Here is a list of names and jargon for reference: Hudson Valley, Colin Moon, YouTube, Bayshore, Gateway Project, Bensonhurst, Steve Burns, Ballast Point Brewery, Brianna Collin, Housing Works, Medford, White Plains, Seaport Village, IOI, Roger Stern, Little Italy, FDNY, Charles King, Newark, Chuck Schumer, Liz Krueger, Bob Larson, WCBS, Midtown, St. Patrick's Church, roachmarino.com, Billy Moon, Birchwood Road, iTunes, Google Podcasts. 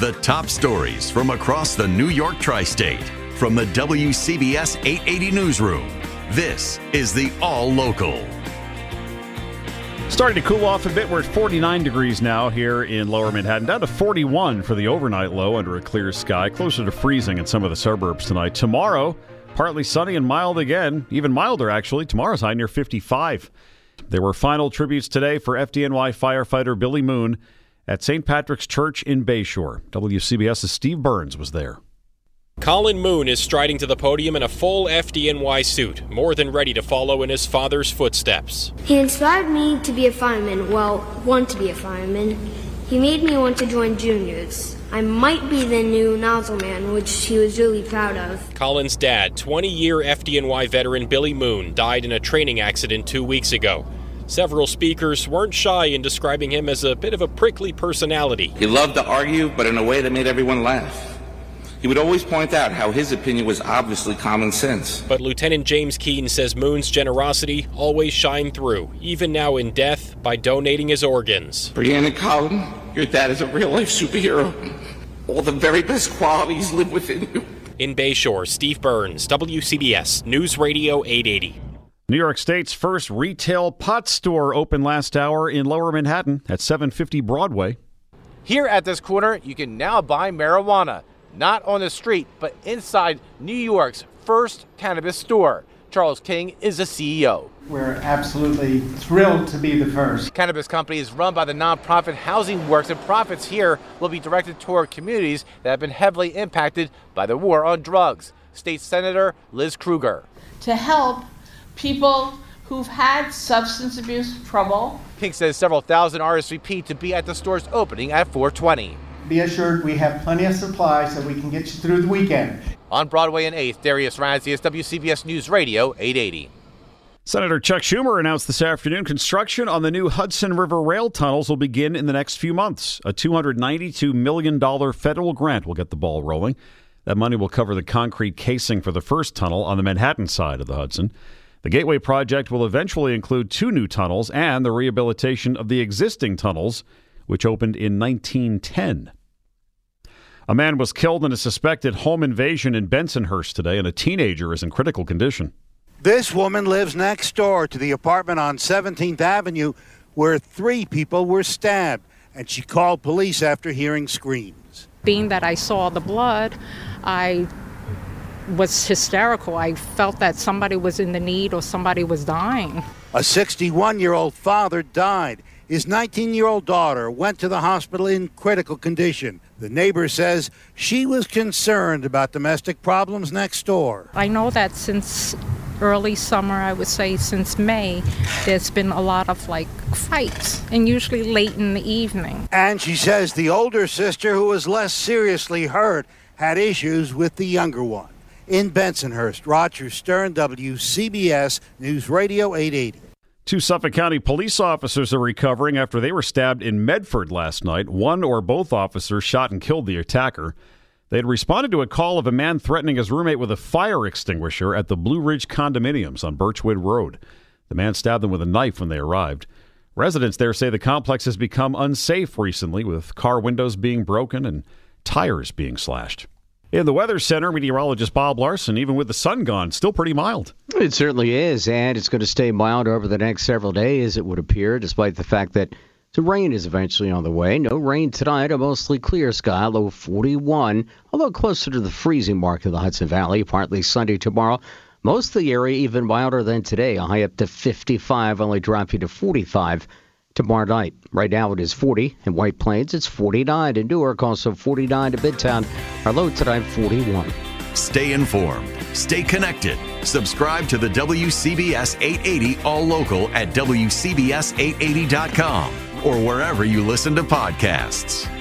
The top stories from across the New York tri-state from the WCBS 880 newsroom. This is the All Local. Starting to cool off a bit. We're at 49 degrees now here in lower Manhattan, down to 41 for the overnight low under a clear sky, closer to freezing in some of the suburbs tonight. Tomorrow, partly sunny and mild again, even milder actually. Tomorrow's high near 55. There were final tributes today for FDNY firefighter Billy Moon at St. Patrick's Church in Bayshore. WCBS's Steve Burns was there. Colin Moon is striding to the podium in a full FDNY suit, more than ready to follow in his father's footsteps. He inspired me to be a fireman, want to be a fireman. He made me want to join juniors. I might be the new nozzle man, which he was really proud of. Colin's dad, 20-year FDNY veteran Billy Moon, died in a training accident 2 weeks ago. Several speakers weren't shy in describing him as a bit of a prickly personality. He loved to argue, but in a way that made everyone laugh. He would always point out how his opinion was obviously common sense. But Lieutenant James Keene says Moon's generosity always shined through, even now in death, by donating his organs. Brianna Collin, your dad is a real-life superhero. All the very best qualities live within you. In Bayshore, Steve Burns, WCBS News Radio 880. New York State's first retail pot store opened last hour in lower Manhattan at 750 Broadway. Here at this corner, you can now buy marijuana. Not on the street, but inside New York's first cannabis store. Charles King is the CEO. We're absolutely thrilled to be the first. Cannabis company is run by the nonprofit Housing Works, and profits here will be directed toward communities that have been heavily impacted by the war on drugs. State Senator Liz Krueger. To help people who've had substance abuse trouble. King says several thousand RSVP to be at the store's opening at 420. Be assured we have plenty of supply so we can get you through the weekend. On Broadway and 8th, Darius Razzius, WCBS News Radio 880. Senator Chuck Schumer announced this afternoon construction on the new Hudson River rail tunnels will begin in the next few months. A $292 million federal grant will get the ball rolling. That money will cover the concrete casing for the first tunnel on the Manhattan side of the Hudson. The Gateway Project will eventually include two new tunnels and the rehabilitation of the existing tunnels, which opened in 1910. A man was killed in a suspected home invasion in Bensonhurst today, and a teenager is in critical condition. This woman lives next door to the apartment on 17th Avenue where three people were stabbed, and she called police after hearing screams. Being that I saw the blood, I was hysterical. I felt that somebody was in the need or somebody was dying. A 61-year-old father died. His 19-year-old daughter went to the hospital in critical condition. The neighbor says she was concerned about domestic problems next door. I know that since early summer, I would say since May, there's been a lot of fights, and usually late in the evening. And she says the older sister, who was less seriously hurt, had issues with the younger one. In Bensonhurst, Roger Stern, WCBS News Radio 880. Two Suffolk County police officers are recovering after they were stabbed in Medford last night. One or both officers shot and killed the attacker. They had responded to a call of a man threatening his roommate with a fire extinguisher at the Blue Ridge Condominiums on Birchwood Road. The man stabbed them with a knife when they arrived. Residents there say the complex has become unsafe recently, with car windows being broken and tires being slashed. In the Weather Center, meteorologist Bob Larson, even with the sun gone, still pretty mild. It certainly is, and it's going to stay mild over the next several days, it would appear, despite the fact that some rain is eventually on the way. No rain tonight, a mostly clear sky, low 41, although closer to the freezing mark in the Hudson Valley, partly sunny tomorrow. Most of the area even milder than today, a high up to 55, only dropping to 45 tomorrow night. Right now it is 40 in White Plains, it's 49 in Newark, also 49 in Midtown. Our low tonight, 41. Stay informed. Stay connected. Subscribe to the WCBS 880 All Local at WCBS880.com or wherever you listen to podcasts.